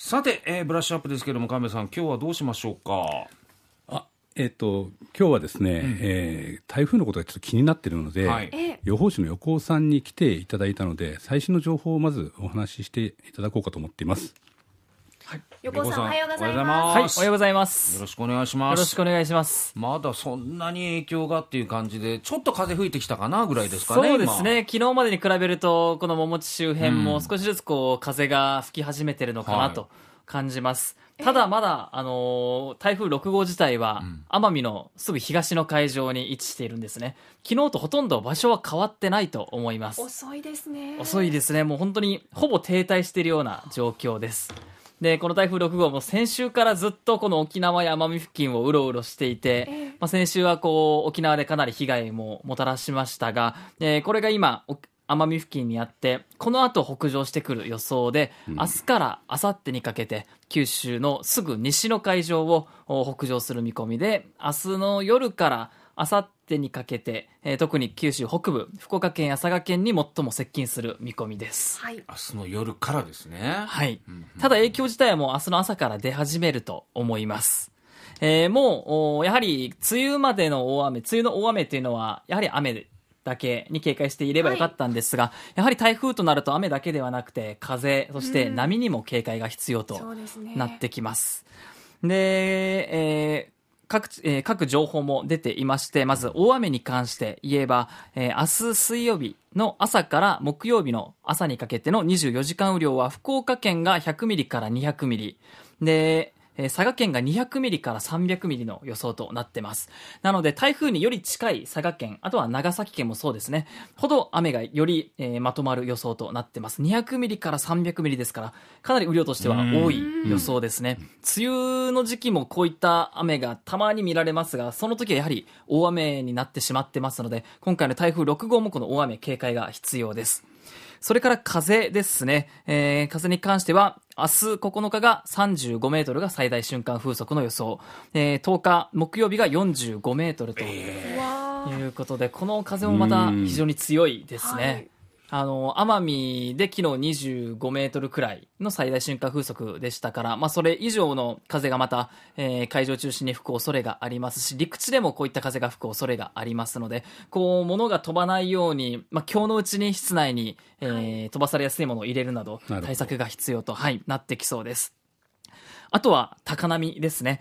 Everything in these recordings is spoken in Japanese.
さて、ブラッシュアップですけれども、神戸さん、今日はどうしましょうか。今日はですね、台風のことがちょっと気になっているので、予報士の横尾さんに来ていただいたので、最新の情報をまずお話ししていただこうかと思っています。横尾さん、おはようございます。おはようございます。よろしくお願いします。よろしくお願いします。まだそんなに影響がっていう感じで、ちょっと風吹いてきたかなぐらいですかね。そうですね、昨日までに比べるとこの桃地周辺も少しずつこう風が吹き始めてるのかなと感じます、ただまだ、台風6号自体は奄美のすぐ東の海上に位置しているんですね。昨日とほとんど場所は変わってないと思います。遅いですね。遅いですね。もう本当にほぼ停滞しているような状況です。で、この台風6号も先週からずっとこの沖縄や奄美付近をうろうろしていて、先週はこう沖縄でかなり被害ももたらしましたが、これが今奄美付近にあって、この後北上してくる予想で、明日からあさってにかけて九州のすぐ西の海上を北上する見込みで、明日の夜からあさってにかけて、特に九州北部、福岡県や佐賀県に最も接近する見込みです、明日の夜からですね、ただ影響自体はもう明日の朝から出始めると思います。もうやはり梅雨までの大雨、梅雨の大雨というのはやはり雨でだけに警戒していればよかったんですが、やはり台風となると雨だけではなくて風、そして波にも警戒が必要となってきます、で、各情報も出ていまして、まず大雨に関して言えば、明日水曜日の朝から木曜日の朝にかけての24時間雨量は福岡県が100ミリから200ミリで、佐賀県が200ミリから300ミリの予想となってます。なので台風により近い佐賀県、あとは長崎県もそうですねほど雨がより、まとまる予想となってます。200ミリから300ミリですから、かなり雨量としては多い予想ですね。梅雨の時期もこういった雨がたまに見られますが、その時はやはり大雨になってしまってますので、今回の台風6号もこの大雨警戒が必要です。それから風ですね、風に関しては明日9日が35メートルが最大瞬間風速の予想、10日木曜日が45メートルということで、この風もまた非常に強いですね。奄美で昨日25メートルくらいの最大瞬間風速でしたから、それ以上の風がまた、海上中心に吹く恐れがありますし、陸地でもこういった風が吹く恐れがありますので、こう物が飛ばないように、今日のうちに室内に、飛ばされやすいものを入れるなど対策が必要と、なってきそうです。あとは高波ですね、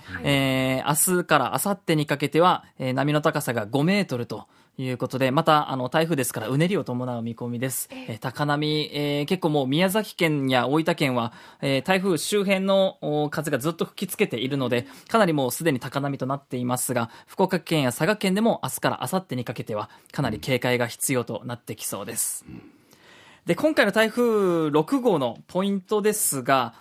明日からあさってにかけては、波の高さが5メートルということで、また台風ですからうねりを伴う見込みです、高波、結構もう宮崎県や大分県は、台風周辺の風がずっと吹きつけているので、かなりもうすでに高波となっていますが、福岡県や佐賀県でも明日からあさってにかけてはかなり警戒が必要となってきそうです、で、今回の台風6号のポイントですが、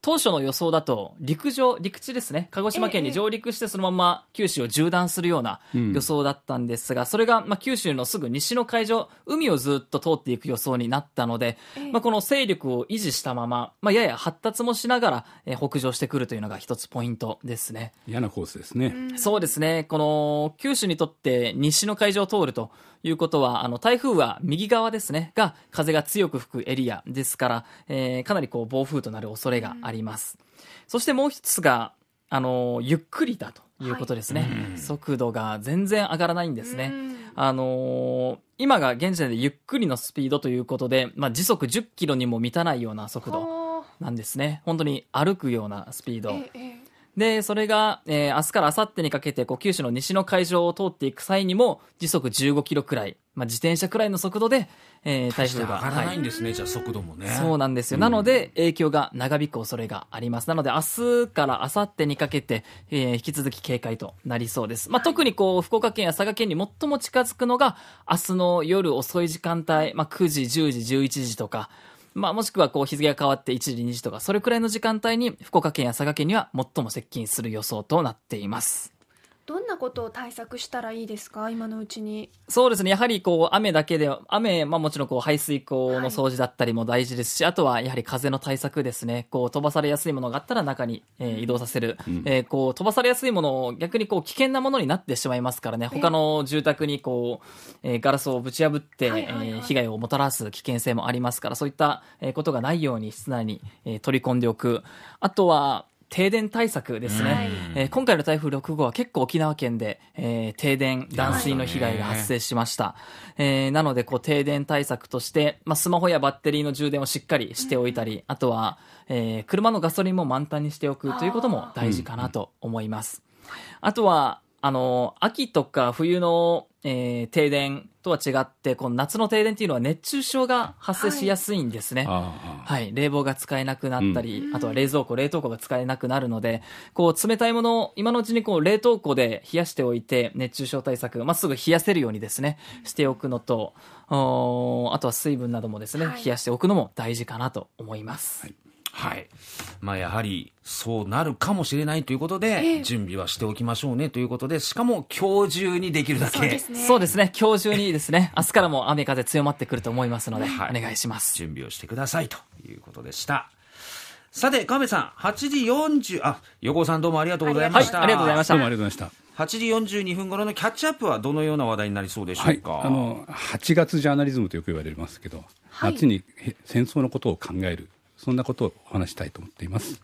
当初の予想だと陸地ですね、鹿児島県に上陸してそのまま九州を縦断するような予想だったんですが、それが九州のすぐ西の海上、海をずっと通っていく予想になったので、この勢力を維持したまま、やや発達もしながら、北上してくるというのが一つポイントですね。嫌なコースですね。そうですね、この九州にとって西の海上を通るということは、台風は右側ですねが風が強く吹くエリアですから、かなりこう暴風となる恐れがあります、そしてもう一つが、ゆっくりだということですね、速度が全然上がらないんですね、今が現時点でゆっくりのスピードということで、時速10キロにも満たないような速度なんですね。本当に歩くようなスピード、でそれが、明日から明後日にかけてこう九州の西の海上を通っていく際にも時速15キロくらい、自転車くらいの速度で、台風が上がらないんですね、じゃあ速度もね。そうなんですよ、なので影響が長引く恐れがあります。なので明日から明後日にかけて、引き続き警戒となりそうです、特にこう福岡県や佐賀県に最も近づくのが明日の夜遅い時間帯、9時10時11時とか、もしくはこう日付が変わって1時2時とか、それくらいの時間帯に福岡県や佐賀県には最も接近する予想となっています。どんなことを対策したらいいですか、今のうちに。そうですね、やはりこう雨だけで雨、もちろんこう排水溝の掃除だったりも大事ですし、はい、あとはやはり風の対策ですね。こう飛ばされやすいものがあったら中に、移動させる、こう飛ばされやすいものを逆にこう危険なものになってしまいますからね、他の住宅にこう、ガラスをぶち破って、被害をもたらす危険性もありますから、そういったことがないように室内に取り込んでおく。あとは停電対策ですね、今回の台風6号は結構沖縄県で、停電断水の被害が発生しました、なのでこう停電対策として、スマホやバッテリーの充電をしっかりしておいたり、あとは、車のガソリンも満タンにしておくということも大事かなと思います、あとは秋とか冬の、停電とは違ってこの夏の停電というのは熱中症が発生しやすいんですね、冷房が使えなくなったり、あとは冷蔵庫冷凍庫が使えなくなるので、こう冷たいものを今のうちにこう冷凍庫で冷やしておいて熱中症対策、すぐ冷やせるようにですねしておくのと、あとは水分などもですね、冷やしておくのも大事かなと思います、やはりそうなるかもしれないということで準備はしておきましょうねということで、しかも今日中にできるだけ。そうですね、今日中にですね明日からも雨風強まってくると思いますので、お願いします。準備をしてくださいということでした。さて亀さん、8時40横尾さん、どうもありがとうございました。ありがとうございました。どうもありがとうございました。8時42分頃のキャッチアップはどのような話題になりそうでしょうか。8月ジャーナリズムとよく言われますけど、夏に戦争のことを考える、そんなことをお話したいと思っています。